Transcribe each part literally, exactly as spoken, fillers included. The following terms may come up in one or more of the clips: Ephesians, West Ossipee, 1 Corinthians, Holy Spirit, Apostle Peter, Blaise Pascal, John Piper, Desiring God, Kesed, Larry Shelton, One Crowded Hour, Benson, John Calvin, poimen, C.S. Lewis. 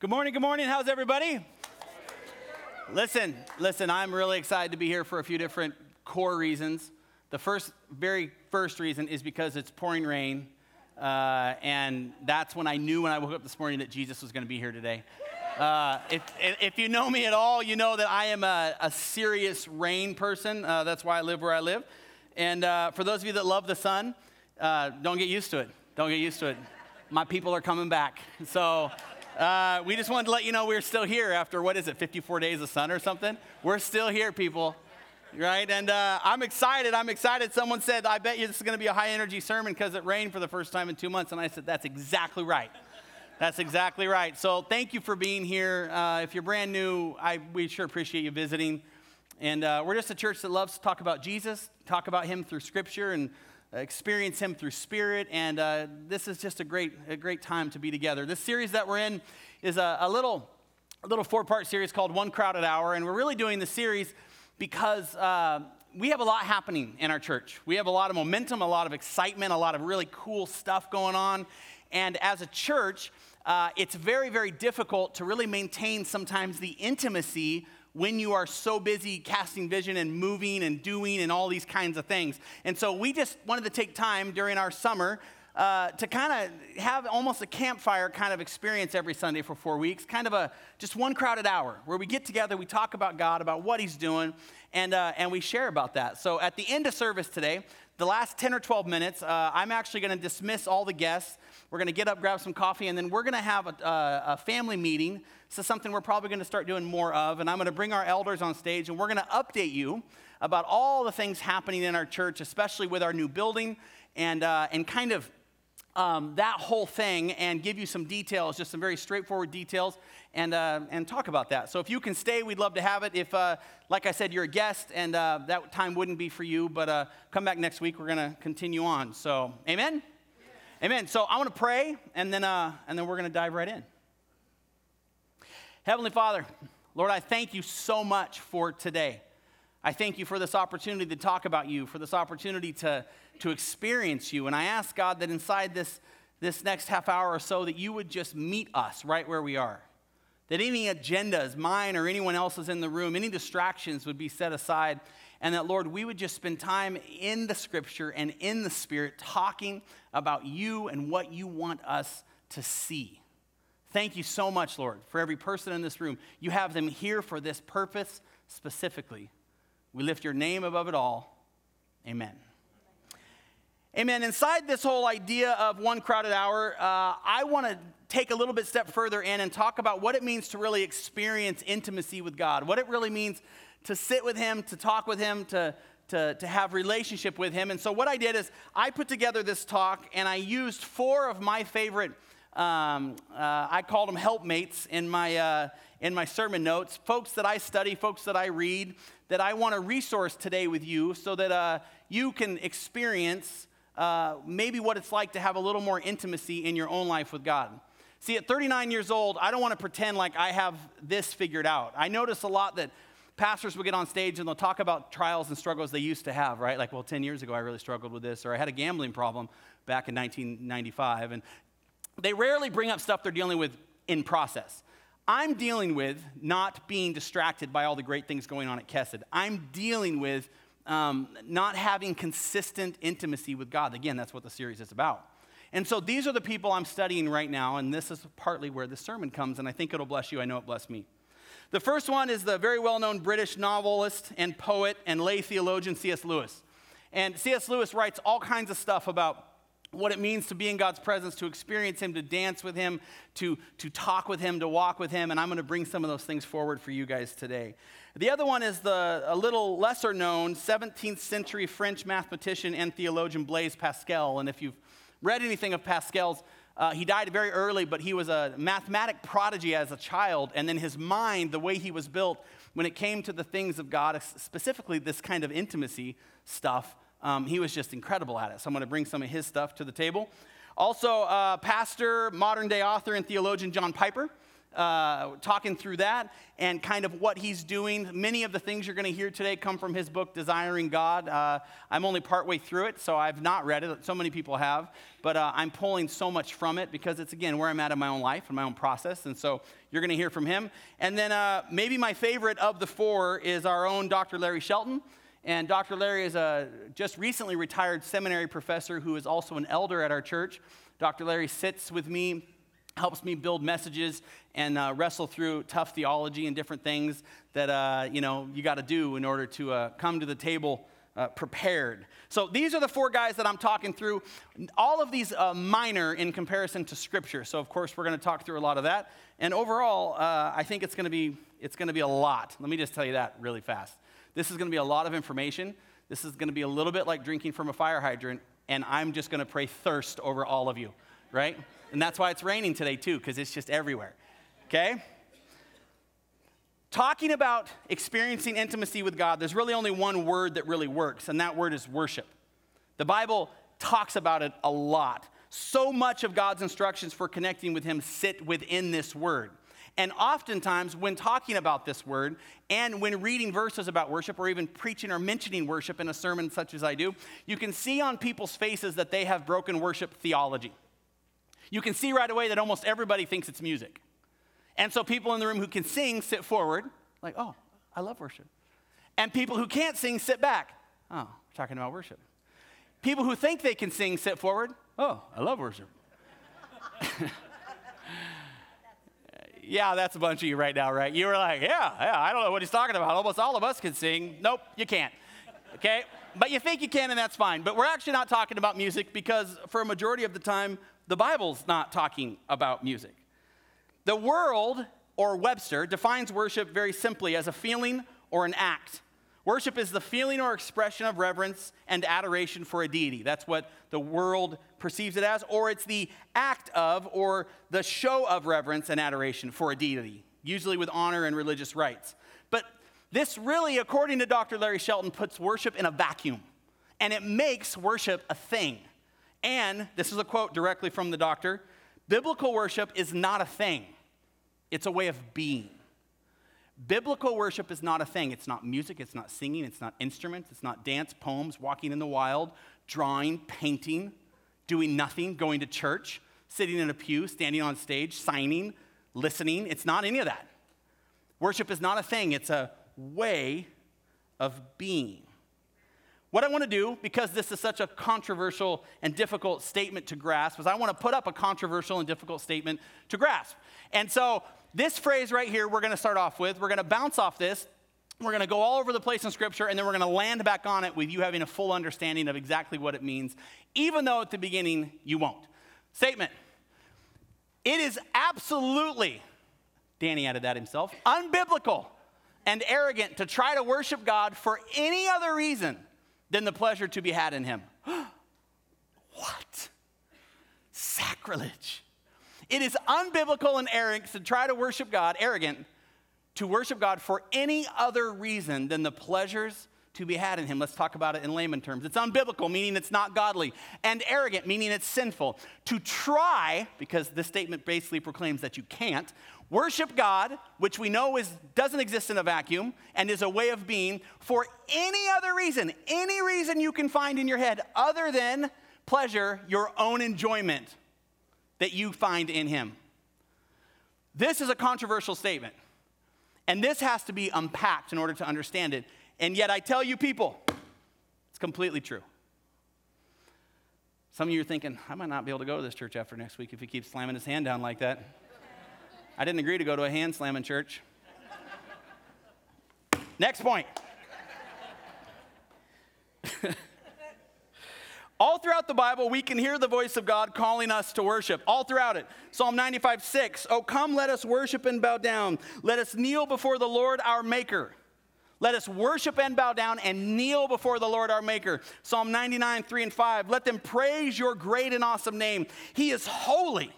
Good morning, good morning. How's everybody? Listen, listen, I'm really excited to be here for a few different core reasons. The first, very first reason is because it's pouring rain, uh, and that's when I knew when I woke up this morning that Jesus was going to be here today. Uh, if, if you know me at all, you know that I am a, a serious rain person. Uh, that's why I live where I live. And uh, for those of you that love the sun, uh, don't get used to it. Don't get used to it. My people are coming back. So... Uh, we just wanted to let you know we're still here after, what is it, fifty-four days of sun or something? We're still here, people, right? And uh, I'm excited. I'm excited. Someone said, I bet you this is going to be a high-energy sermon because it rained for the first time in two months. And I said, that's exactly right. That's exactly right. So thank you for being here. Uh, if you're brand new, I, we sure appreciate you visiting. And uh, we're just a church that loves to talk about Jesus, talk about him through Scripture, and experience him through Spirit, and uh, this is just a great, a great time to be together. This series that we're in is a, a little, a little four-part series called One Crowded Hour, and we're really doing this series because uh, we have a lot happening in our church. We have a lot of momentum, a lot of excitement, a lot of really cool stuff going on, and as a church, uh, it's very, very difficult to really maintain sometimes the intimacy when you are so busy casting vision and moving and doing and all these kinds of things. And so we just wanted to take time during our summer uh, to kind of have almost a campfire kind of experience every Sunday for four weeks, kind of a just one crowded hour where we get together, we talk about God, about what he's doing, and uh, and we share about that. So at the end of service today, the last ten or twelve minutes, uh, I'm actually going to dismiss all the guests. We're going to get up, grab some coffee, and then we're going to have a, a, a family meeting. So something we're probably going to start doing more of. And I'm going to bring our elders on stage, and we're going to update you about all the things happening in our church, especially with our new building, and uh, and kind of um, that whole thing, and give you some details, just some very straightforward details, and uh, and talk about that. So if you can stay, we'd love to have it. If, uh, like I said, you're a guest, and uh, that time wouldn't be for you, but uh, come back next week. We're going to continue on. So, amen? Amen. So I want to pray, and then uh, and then we're going to dive right in. Heavenly Father, Lord, I thank you so much for today. I thank you for this opportunity to talk about you, for this opportunity to, to experience you. And I ask, God, that inside this, this next half hour or so, that you would just meet us right where we are. That any agendas, mine or anyone else's in the room, any distractions would be set aside. And that, Lord, we would just spend time in the Scripture and in the Spirit talking about you and what you want us to see. Thank you so much, Lord, for every person in this room. You have them here for this purpose specifically. We lift your name above it all. Amen. Amen. Inside this whole idea of one crowded hour, uh, I want to take a little bit step further in and talk about what it means to really experience intimacy with God, what it really means to sit with him, to talk with him, to, to, to have relationship with him. And so what I did is I put together this talk, and I used four of my favorite, um, uh, I called them helpmates in my, uh, in my sermon notes, folks that I study, folks that I read, that I want to resource today with you so that uh, you can experience uh, maybe what it's like to have a little more intimacy in your own life with God. See, at thirty-nine years old, I don't want to pretend like I have this figured out. I notice a lot that pastors will get on stage and they'll talk about trials and struggles they used to have, right? Like, well, ten years ago, I really struggled with this, or I had a gambling problem back in nineteen ninety-five. And they rarely bring up stuff they're dealing with in process. I'm dealing with not being distracted by all the great things going on at Kesed. I'm dealing with um, not having consistent intimacy with God. Again, that's what the series is about. And so these are the people I'm studying right now, and this is partly where the sermon comes, and I think it'll bless you. I know it blessed me. The first one is the very well-known British novelist and poet and lay theologian C S. Lewis. And C S. Lewis writes all kinds of stuff about what it means to be in God's presence, to experience him, to dance with him, to, to talk with him, to walk with him. And I'm going to bring some of those things forward for you guys today. The other one is the a little lesser-known seventeenth century French mathematician and theologian Blaise Pascal. And if you've read anything of Pascal's, Uh, he died very early, but he was a mathematic prodigy as a child. And then his mind, the way he was built, when it came to the things of God, specifically this kind of intimacy stuff, um, he was just incredible at it. So I'm going to bring some of his stuff to the table. Also, uh, pastor, modern-day author, and theologian John Piper. uh, talking through that and kind of what he's doing. Many of the things you're going to hear today come from his book, Desiring God. Uh, I'm only partway through it, so I've not read it. So many people have, but uh, I'm pulling so much from it because it's, again, where I'm at in my own life and my own process, and so you're going to hear from him. And then uh, maybe my favorite of the four is our own Doctor Larry Shelton. And Doctor Larry is a just recently retired seminary professor who is also an elder at our church. Doctor Larry sits with me, helps me build messages, and uh, wrestle through tough theology and different things that uh, you know you got to do in order to uh, come to the table uh, prepared. So these are the four guys that I'm talking through. All of these uh, minor in comparison to Scripture. So of course we're going to talk through a lot of that. And overall, uh, I think it's going to be it's going to be a lot. Let me just tell you that really fast. This is going to be a lot of information. This is going to be a little bit like drinking from a fire hydrant, and I'm just going to pray thirst over all of you, right? And that's why it's raining today, too, because it's just everywhere, okay? Talking about experiencing intimacy with God, there's really only one word that really works, and that word is worship. The Bible talks about it a lot. So much of God's instructions for connecting with him sit within this word. And oftentimes, when talking about this word and when reading verses about worship or even preaching or mentioning worship in a sermon such as I do, you can see on people's faces that they have broken worship theology. You can see right away that almost everybody thinks it's music. And so people in the room who can sing sit forward, like, oh, I love worship. And people who can't sing sit back. Oh, we're talking about worship. People who think they can sing sit forward. Oh, I love worship. Yeah, that's a bunch of you right now, right? You were like, yeah, yeah, I don't know what he's talking about. Almost all of us can sing. Nope, you can't, okay? But you think you can, and that's fine. But we're actually not talking about music because for a majority of the time, the Bible's not talking about music. The world, or Webster, defines worship very simply as a feeling or an act. Worship is the feeling or expression of reverence and adoration for a deity. That's what the world perceives it as, or it's the act of or the show of reverence and adoration for a deity, usually with honor and religious rites. But this really, according to Doctor Larry Shelton, puts worship in a vacuum, and it makes worship a thing. And this is a quote directly from the doctor, biblical worship is not a thing. It's a way of being. Biblical worship is not a thing. It's not music, it's not singing, it's not instruments, it's not dance, poems, walking in the wild, drawing, painting, doing nothing, going to church, sitting in a pew, standing on stage, signing, listening. It's not any of that. Worship is not a thing. It's a way of being. What I want to do, because this is such a controversial and difficult statement to grasp, is I want to put up a controversial and difficult statement to grasp. And so this phrase right here we're going to start off with. We're going to bounce off this. We're going to go all over the place in Scripture, and then we're going to land back on it with you having a full understanding of exactly what it means, even though at the beginning you won't. Statement. It is absolutely, Danny added that himself, unbiblical and arrogant to try to worship God for any other reason than the pleasure to be had in him. What? Sacrilege. It is unbiblical and arrogant to try to worship God, arrogant, to worship God for any other reason than the pleasures to be had in him. Let's talk about it in layman terms. It's unbiblical, meaning it's not godly, and arrogant, meaning it's sinful. To try, because this statement basically proclaims that you can't, worship God, which we know is doesn't exist in a vacuum and is a way of being, for any other reason, any reason you can find in your head other than pleasure, your own enjoyment that you find in him. This is a controversial statement, and this has to be unpacked in order to understand it. And yet I tell you people, it's completely true. Some of you are thinking, I might not be able to go to this church after next week if he keeps slamming his hand down like that. I didn't agree to go to a hand slamming church. Next point. All throughout the Bible, we can hear the voice of God calling us to worship. All throughout it. Psalm ninety-five six. Oh, come, let us worship and bow down. Let us kneel before the Lord our Maker. Let us worship and bow down and kneel before the Lord our Maker. Psalm ninety-nine three and five. Let them praise your great and awesome name. He is holy.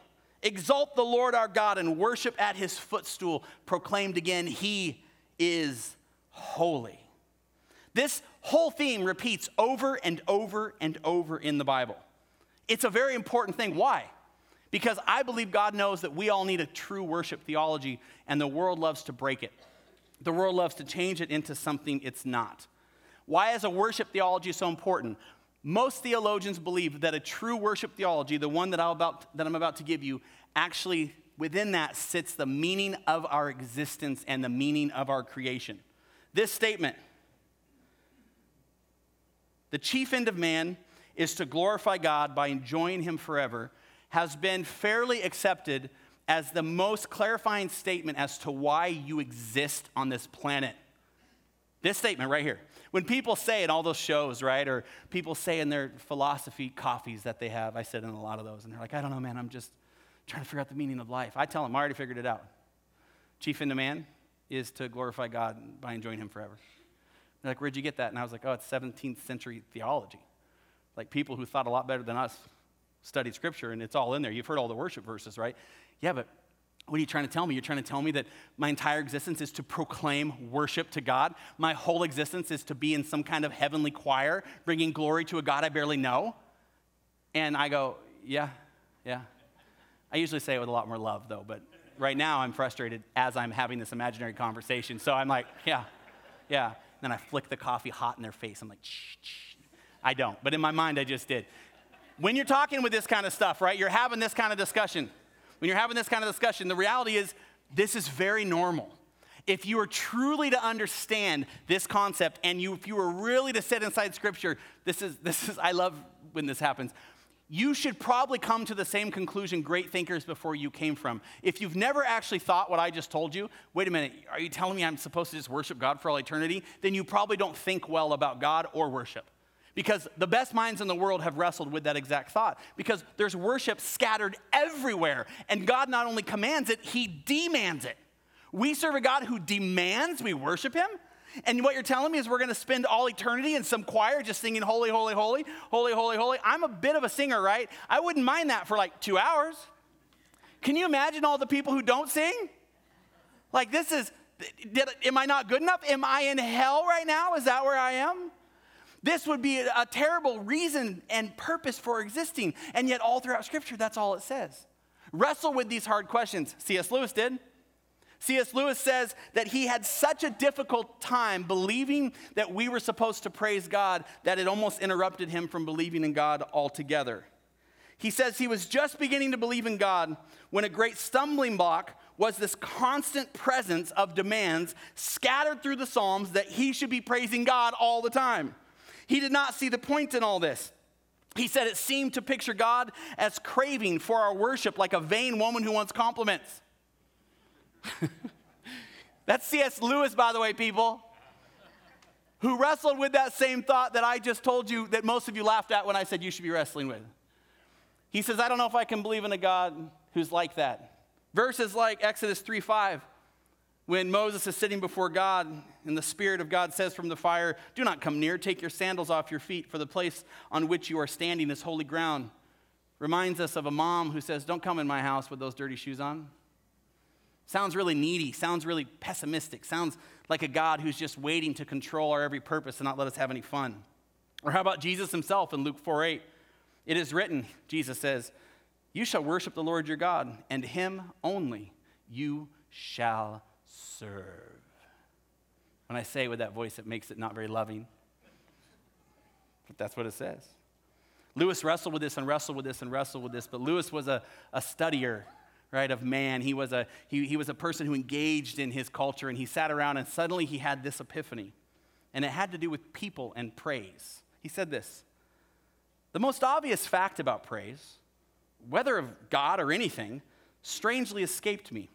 Exalt the Lord our God and worship at his footstool. Proclaimed again, he is holy. This whole theme repeats over and over and over in the Bible. It's a very important thing. Why? because I believe God knows that we all need a true worship theology, and the world loves to break it. The world loves to change it into something it's not. Why is a worship theology so important? Most theologians believe that a true worship theology, the one that I'm about, that I'm about to give you, actually within that sits the meaning of our existence and the meaning of our creation. This statement, the chief end of man is to glorify God by enjoying him forever, has been fairly accepted as the most clarifying statement as to why you exist on this planet. This statement right here. When people say in all those shows, right, or people say in their philosophy coffees that they have, I sit in a lot of those, and they're like, I don't know, man, I'm just trying to figure out the meaning of life. I tell them, I already figured it out. Chief end of man is to glorify God by enjoying him forever. They're like, where'd you get that? And I was like, oh, it's seventeenth century theology. Like people who thought a lot better than us studied scripture, and it's all in there. You've heard all the worship verses, right? Yeah, but what are you trying to tell me? You're trying to tell me that my entire existence is to proclaim worship to God? My whole existence is to be in some kind of heavenly choir, bringing glory to a God I barely know? And I go, yeah, yeah. I usually say it with a lot more love, though, but right now I'm frustrated as I'm having this imaginary conversation. So I'm like, yeah, yeah. And then I flick the coffee hot in their face. I'm like, shh, shh. I don't, but in my mind I just did. When you're talking with this kind of stuff, right, you're having this kind of discussion. When you're having this kind of discussion, the reality is this is very normal. If you are truly to understand this concept, and you, if you were really to sit inside Scripture, this is, this is, I love when this happens. You should probably come to the same conclusion great thinkers before you came from. If you've never actually thought what I just told you, wait a minute, are you telling me I'm supposed to just worship God for all eternity? Then you probably don't think well about God or worship. Because the best minds in the world have wrestled with that exact thought. Because there's worship scattered everywhere. And God not only commands it, he demands it. We serve a God who demands we worship him. And what you're telling me is we're going to spend all eternity in some choir just singing holy, holy, holy, holy, holy, holy. I'm a bit of a singer, right? I wouldn't mind that for like two hours. Can you imagine all the people who don't sing? Like this is, did, am I not good enough? Am I in hell right now? Is that where I am? This would be a terrible reason and purpose for existing. And yet all throughout Scripture, that's all it says. Wrestle with these hard questions. C S. Lewis did. C S. Lewis says that he had such a difficult time believing that we were supposed to praise God that it almost interrupted him from believing in God altogether. He says he was just beginning to believe in God when a great stumbling block was this constant presence of demands scattered through the Psalms that he should be praising God all the time. He did not see the point in all this. He said it seemed to picture God as craving for our worship like a vain woman who wants compliments. That's C S. Lewis, by the way, people, who wrestled with that same thought that I just told you that most of you laughed at when I said you should be wrestling with. He says, I don't know if I can believe in a God who's like that. Verses like Exodus three five. When Moses is sitting before God, and the Spirit of God says from the fire, do not come near, take your sandals off your feet, for the place on which you are standing is holy ground. Reminds us of a mom who says, don't come in my house with those dirty shoes on. Sounds really needy, sounds really pessimistic, sounds like a God who's just waiting to control our every purpose and not let us have any fun. Or how about Jesus himself in Luke four eight? It is written, Jesus says, you shall worship the Lord your God, and him only you shall serve. When I say it with that voice, it makes it not very loving. But that's what it says. Lewis wrestled with this and wrestled with this and wrestled with this, but Lewis was a, a studier, right, of man. He was a he he was a person who engaged in his culture, and he sat around and suddenly he had this epiphany. And it had to do with people and praise. He said this, the most obvious fact about praise, whether of God or anything, strangely escaped me.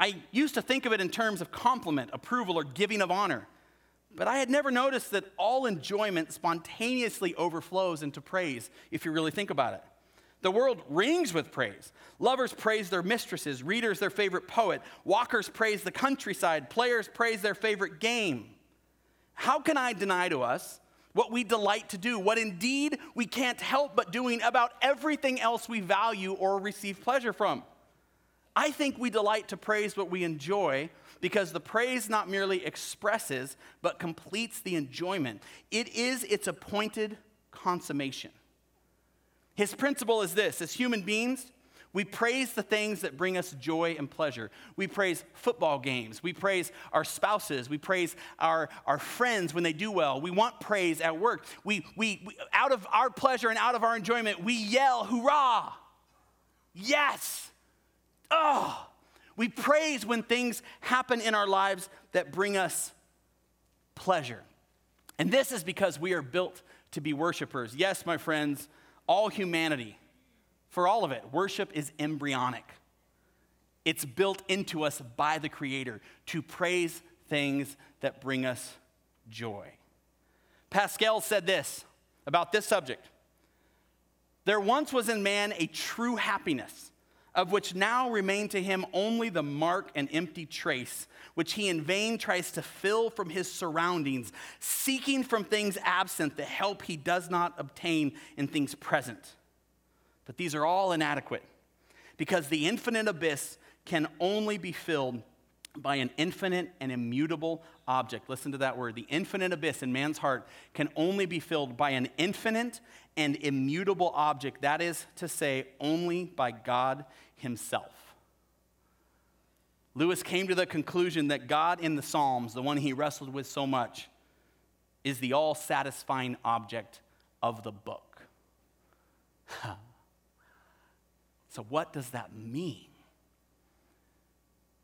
I used to think of it in terms of compliment, approval, or giving of honor, but I had never noticed that all enjoyment spontaneously overflows into praise if you really think about it. The world rings with praise. Lovers praise their mistresses, readers their favorite poet, walkers praise the countryside, players praise their favorite game. How can I deny to us what we delight to do, what indeed we can't help but doing about everything else we value or receive pleasure from? I think we delight to praise what we enjoy because the praise not merely expresses, but completes the enjoyment. It is its appointed consummation. His principle is this: as human beings, we praise the things that bring us joy and pleasure. We praise football games. We praise our spouses. We praise our, our friends when they do well. We want praise at work. We, we, we out of our pleasure and out of our enjoyment, we yell, "Hoorah! Yes! Oh!" We praise when things happen in our lives that bring us pleasure. And this is because we are built to be worshipers. Yes, my friends, all humanity, for all of it, worship is embryonic. It's built into us by the Creator to praise things that bring us joy. Pascal said this about this subject: "There once was in man a true happiness, of which now remain to him only the mark and empty trace, which he in vain tries to fill from his surroundings, seeking from things absent the help he does not obtain in things present. But these are all inadequate, because the infinite abyss can only be filled by an infinite and immutable object." Listen to that word. The infinite abyss in man's heart can only be filled by an infinite and immutable object. That is to say, only by God himself. Lewis came to the conclusion that God in the Psalms, the one he wrestled with so much, is the all-satisfying object of the book. So what does that mean?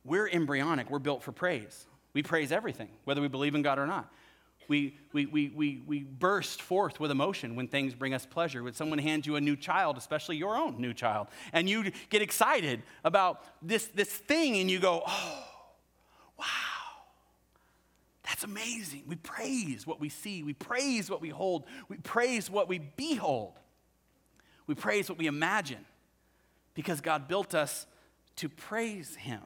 We're embryonic. We're built for praise. We praise everything, whether we believe in God or not. We, we, we, we, we burst forth with emotion when things bring us pleasure. When someone hands you a new child, especially your own new child, and you get excited about this, this thing, and you go, "Oh, wow, that's amazing." We praise what we see. We praise what we hold. We praise what we behold. We praise what we imagine, because God built us to praise him.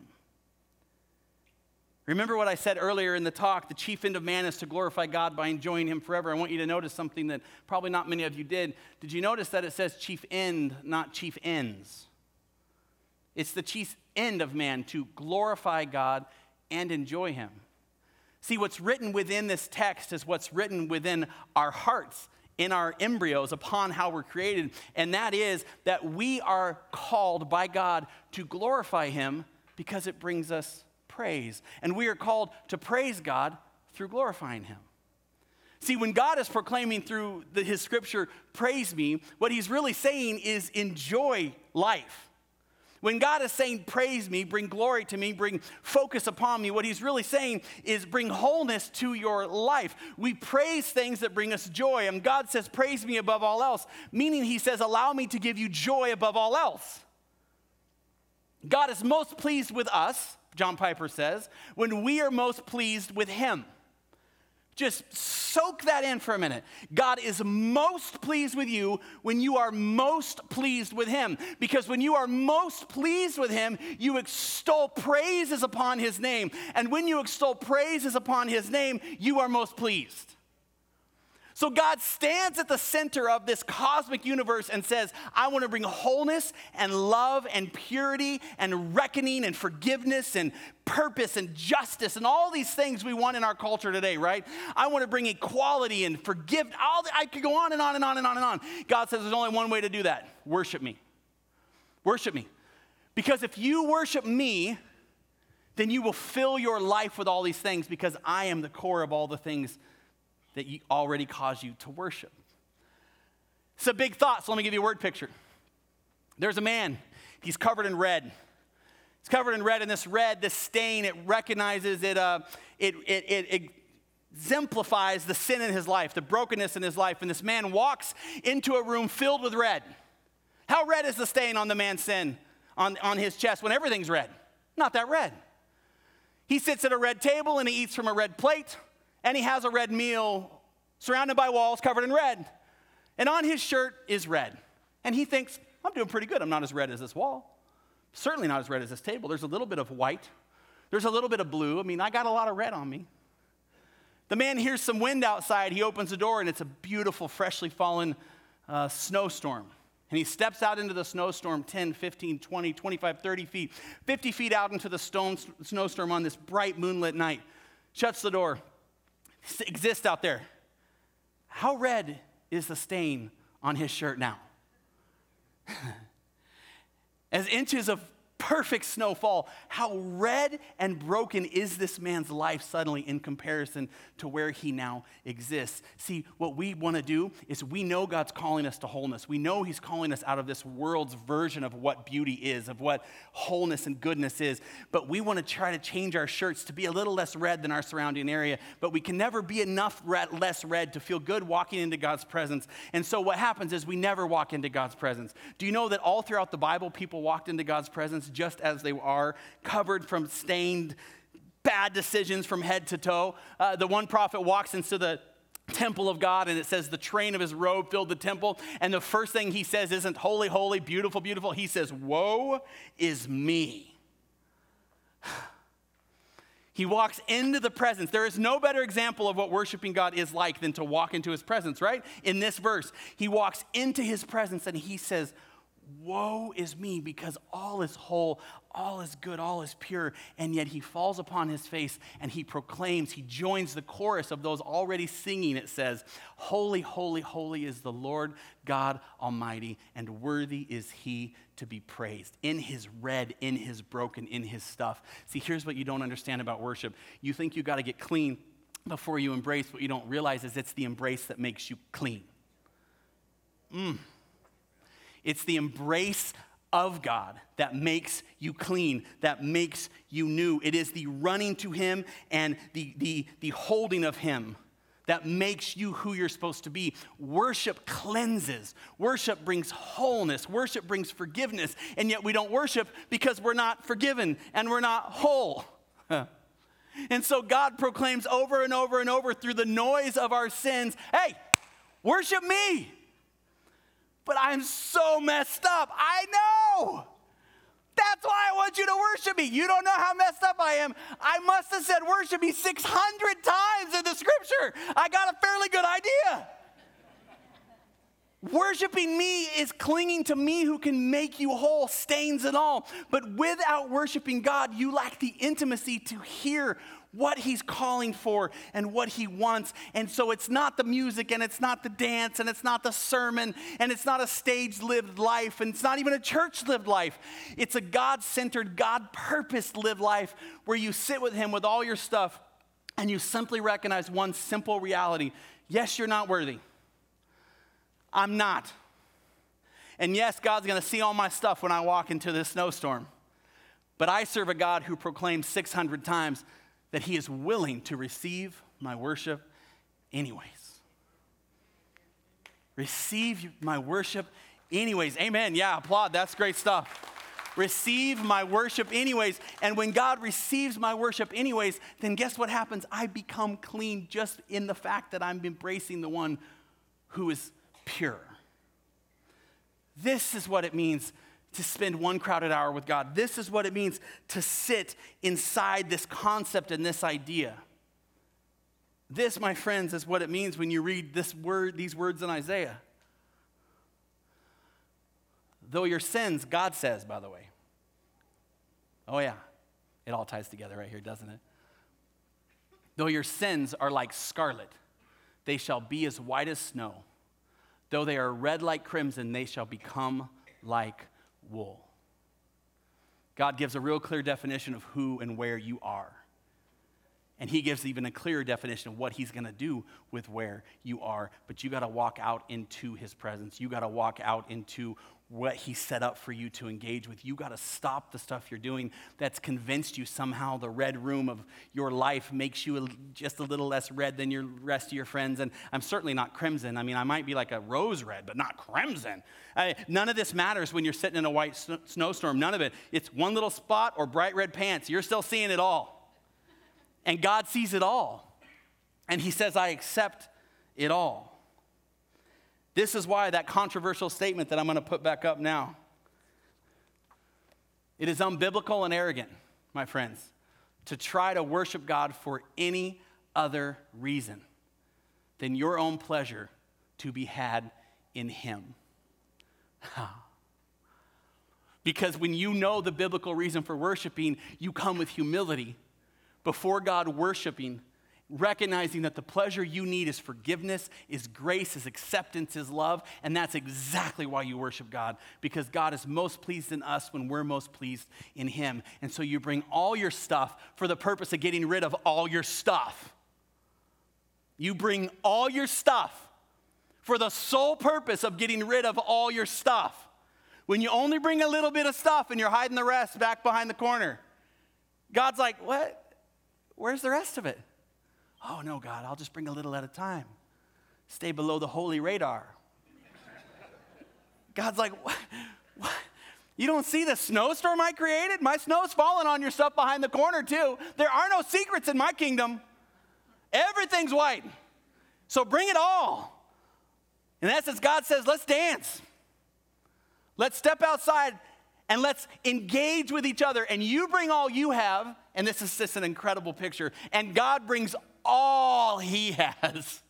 Remember what I said earlier in the talk: the chief end of man is to glorify God by enjoying him forever. I want you to notice something that probably not many of you did. Did you notice that it says chief end, not chief ends? It's the chief end of man to glorify God and enjoy him. See, what's written within this text is what's written within our hearts, in our embryos, upon how we're created, and that is that we are called by God to glorify him because it brings us praise, and we are called to praise God through glorifying him. See, when God is proclaiming through the, his scripture, "Praise me," what he's really saying is, enjoy life. When God is saying, "Praise me, bring glory to me, bring focus upon me," what he's really saying is, bring wholeness to your life. We praise things that bring us joy, and God says, "Praise me above all else," meaning he says, allow me to give you joy above all else. God is most pleased with us, John Piper says, when we are most pleased with him. Just soak that in for a minute. God is most pleased with you when you are most pleased with him. Because when you are most pleased with him, you extol praises upon his name. And when you extol praises upon his name, you are most pleased. So God stands at the center of this cosmic universe and says, "I want to bring wholeness and love and purity and reckoning and forgiveness and purpose and justice," and all these things we want in our culture today, right? "I want to bring equality and forgive." All the, I could go on and on and on and on and on. God says there's only one way to do that: worship me. Worship me. Because if you worship me, then you will fill your life with all these things, because I am the core of all the things that you already cause you to worship. It's a big thought, so let me give you a word picture. There's a man. He's covered in red. He's covered in red, and this red, this stain, it recognizes, it, uh, it, it, it, it exemplifies the sin in his life, the brokenness in his life, and this man walks into a room filled with red. How red is the stain on the man's sin, on, on his chest, when everything's red? Not that red. He sits at a red table, and he eats from a red plate, and he has a red meal surrounded by walls covered in red. And on his shirt is red. And he thinks, "I'm doing pretty good. I'm not as red as this wall. Certainly not as red as this table. There's a little bit of white. There's a little bit of blue. I mean, I got a lot of red on me." The man hears some wind outside. He opens the door, and it's a beautiful, freshly fallen uh, snowstorm. And he steps out into the snowstorm ten, fifteen, twenty, twenty-five, thirty feet, fifty feet out into the stone, snowstorm on this bright moonlit night. Shuts the door. Exists out there. How red is the stain on his shirt now? As inches of perfect snowfall, how red and broken is this man's life suddenly in comparison to where he now exists. See, what we want to do is we know God's calling us to wholeness. We know he's calling us out of this world's version of what beauty is, of what wholeness and goodness is. But we want to try to change our shirts to be a little less red than our surrounding area. But we can never be enough red, less red to feel good walking into God's presence. And so what happens is we never walk into God's presence. Do you know that all throughout the Bible, people walked into God's presence just as they are, covered from stained, bad decisions from head to toe. Uh, the one prophet walks into the temple of God, and it says the train of his robe filled the temple, and the first thing he says isn't, holy, holy, beautiful, beautiful. He says, woe is me. He walks into the presence. There is no better example of what worshiping God is like than to walk into his presence, right? In this verse, he walks into his presence, and he says, woe is me, because all is whole, all is good, all is pure, and yet he falls upon his face and he proclaims, he joins the chorus of those already singing. It says, holy, holy, holy is the Lord God Almighty, and worthy is he to be praised. In his red, in his broken, in his stuff. See, here's what you don't understand about worship. You think you got to get clean before you embrace. What you don't realize is it's the embrace that makes you clean. Mm. It's the embrace of God that makes you clean, that makes you new. It is the running to him and the, the, the holding of him that makes you who you're supposed to be. Worship cleanses. Worship brings wholeness. Worship brings forgiveness. And yet we don't worship because we're not forgiven and we're not whole. And so God proclaims over and over and over through the noise of our sins, hey, worship me. But I'm so messed up. I know. That's why I want you to worship me. You don't know how messed up I am. I must have said worship me six hundred times in the scripture. I got a fairly good idea. Worshiping me is clinging to me who can make you whole, stains and all. But without worshiping God, you lack the intimacy to hear what he's calling for and what he wants. And so it's not the music, and it's not the dance, and it's not the sermon, and it's not a stage-lived life, and it's not even a church-lived life. It's a God-centered, God-purposed-lived life where you sit with him with all your stuff, and you simply recognize one simple reality. Yes, you're not worthy. I'm not. And yes, God's going to see all my stuff when I walk into this snowstorm. But I serve a God who proclaims six hundred times that he is willing to receive my worship anyways. Receive my worship anyways. Amen. Yeah, applaud. That's great stuff. Receive my worship anyways. And when God receives my worship anyways, then guess what happens? I become clean just in the fact that I'm embracing the one who is pure. This is what it means to spend one crowded hour with God. This is what it means to sit inside this concept and this idea. This, my friends, is what it means when you read this word, these words in Isaiah. Though your sins, God says, by the way. Oh yeah, it all ties together right here, doesn't it? Though your sins are like scarlet, they shall be as white as snow. Though they are red like crimson, they shall become like wool. God gives a real clear definition of who and where you are. And he gives even a clearer definition of what he's going to do with where you are. But you got to walk out into his presence. You got to walk out into what he set up for you to engage with. You got to stop the stuff you're doing that's convinced you somehow the red room of your life makes you just a little less red than your rest of your friends. And I'm certainly not crimson. I mean, I might be like a rose red, but not crimson. I, none of this matters when you're sitting in a white sn- snowstorm. None of it. It's one little spot or bright red pants. You're still seeing it all. And God sees it all. And he says, I accept it all. This is why that controversial statement that I'm going to put back up now. It is unbiblical and arrogant, my friends, to try to worship God for any other reason than your own pleasure to be had in him. Because when you know the biblical reason for worshiping, you come with humility before God worshiping recognizing that the pleasure you need is forgiveness, is grace, is acceptance, is love, and that's exactly why you worship God, because God is most pleased in us when we're most pleased in him. And so you bring all your stuff for the purpose of getting rid of all your stuff. You bring all your stuff for the sole purpose of getting rid of all your stuff. When you only bring a little bit of stuff and you're hiding the rest back behind the corner, God's like, what? Where's the rest of it? Oh, no, God, I'll just bring a little at a time. Stay below the holy radar. God's like, what? What? You don't see the snowstorm I created? My snow's falling on your stuff behind the corner, too. There are no secrets in my kingdom. Everything's white. So bring it all. In essence, God says, let's dance. Let's step outside and let's engage with each other. And you bring all you have. And this is just an incredible picture. And God brings all he has.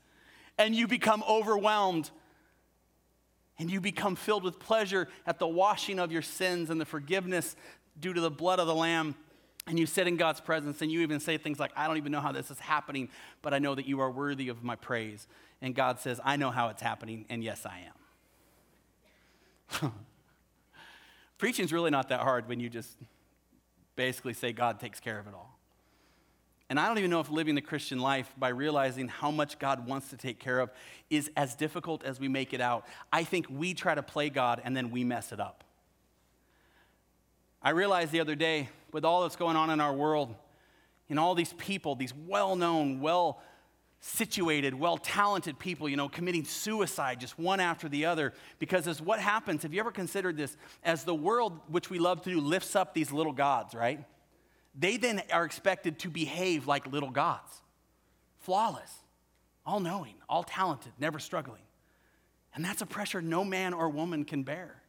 And you become overwhelmed. And you become filled with pleasure at the washing of your sins and the forgiveness due to the blood of the Lamb. And you sit in God's presence and you even say things like, I don't even know how this is happening, but I know that you are worthy of my praise. And God says, I know how it's happening, and yes, I am. Preaching's really not that hard when you just basically say God takes care of it all. And I don't even know if living the Christian life by realizing how much God wants to take care of is as difficult as we make it out. I think we try to play God, and then we mess it up. I realized the other day, with all that's going on in our world, and all these people, these well-known, well situated, well-talented people, you know, committing suicide just one after the other, because as what happens, have you ever considered this, as the world, which we love to do, lifts up these little gods, right? They then are expected to behave like little gods, flawless, all-knowing, all-talented, never struggling. And that's a pressure no man or woman can bear.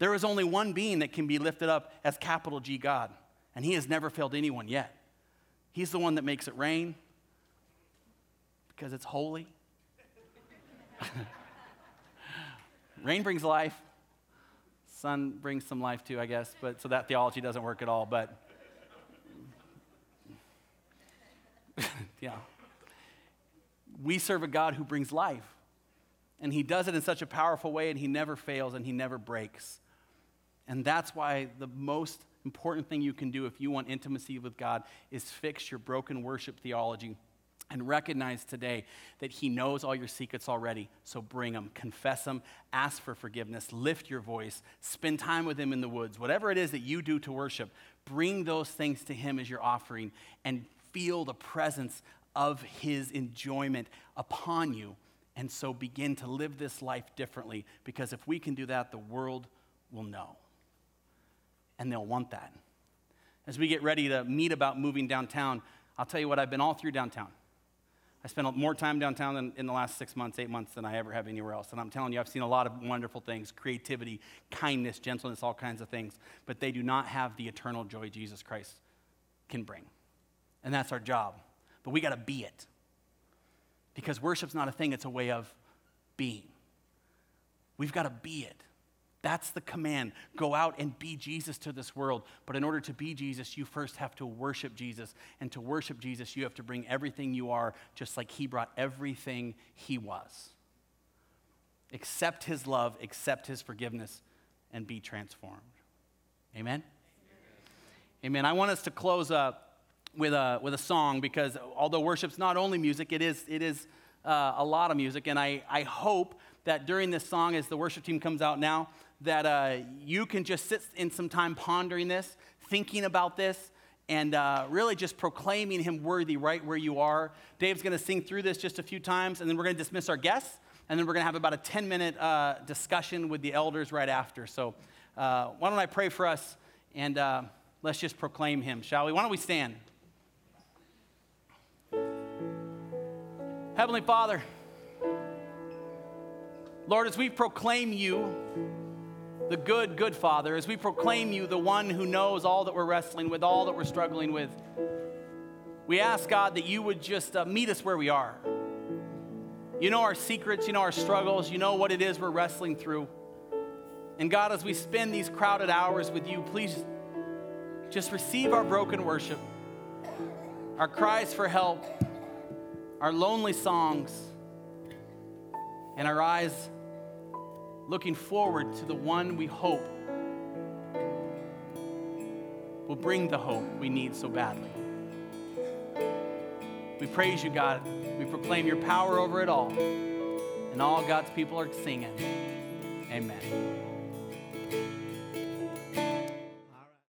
There is only one being that can be lifted up as capital G God, and he has never failed anyone yet. He's the one that makes it rain, because it's holy. Rain brings life. Sun brings some life too, I guess. But so that theology doesn't work at all. But yeah, we serve a God who brings life, and he does it in such a powerful way, and he never fails, and he never breaks. And that's why the most important thing you can do if you want intimacy with God is fix your broken worship theology. And recognize today that he knows all your secrets already, so bring them, confess them, ask for forgiveness, lift your voice, spend time with him in the woods. Whatever it is that you do to worship, bring those things to him as your offering and feel the presence of his enjoyment upon you. And so begin to live this life differently, because if we can do that, the world will know. And they'll want that. As we get ready to meet about moving downtown, I'll tell you what, I've been all through downtown. I spent more time downtown than in the last six months, eight months than I ever have anywhere else. And I'm telling you, I've seen a lot of wonderful things, creativity, kindness, gentleness, all kinds of things. But they do not have the eternal joy Jesus Christ can bring. And that's our job. But we got to be it. Because worship's not a thing, it's a way of being. We've got to be it. That's the command. Go out and be Jesus to this world. But in order to be Jesus, you first have to worship Jesus. And to worship Jesus, you have to bring everything you are, just like he brought everything he was. Accept his love, accept his forgiveness, and be transformed. Amen? Amen. Amen. I want us to close up with a, with a song, because although worship's not only music, it is, it is uh, a lot of music. And I, I hope that during this song, as the worship team comes out now, that uh, you can just sit in some time pondering this, thinking about this, and uh, really just proclaiming him worthy right where you are. Dave's going to sing through this just a few times, and then we're going to dismiss our guests, and then we're going to have about a ten-minute uh, discussion with the elders right after. So uh, why don't I pray for us, and uh, let's just proclaim him, shall we? Why don't we stand? Heavenly Father, Lord, as we proclaim you, the good, good Father, as we proclaim you, the one who knows all that we're wrestling with, all that we're struggling with, we ask, God, that you would just uh, meet us where we are. You know our secrets, you know our struggles, you know what it is we're wrestling through. And God, as we spend these crowded hours with you, please just receive our broken worship, our cries for help, our lonely songs, and our eyes looking forward to the one we hope will bring the hope we need so badly. We praise you, God. We proclaim your power over it all. And all God's people are singing. Amen.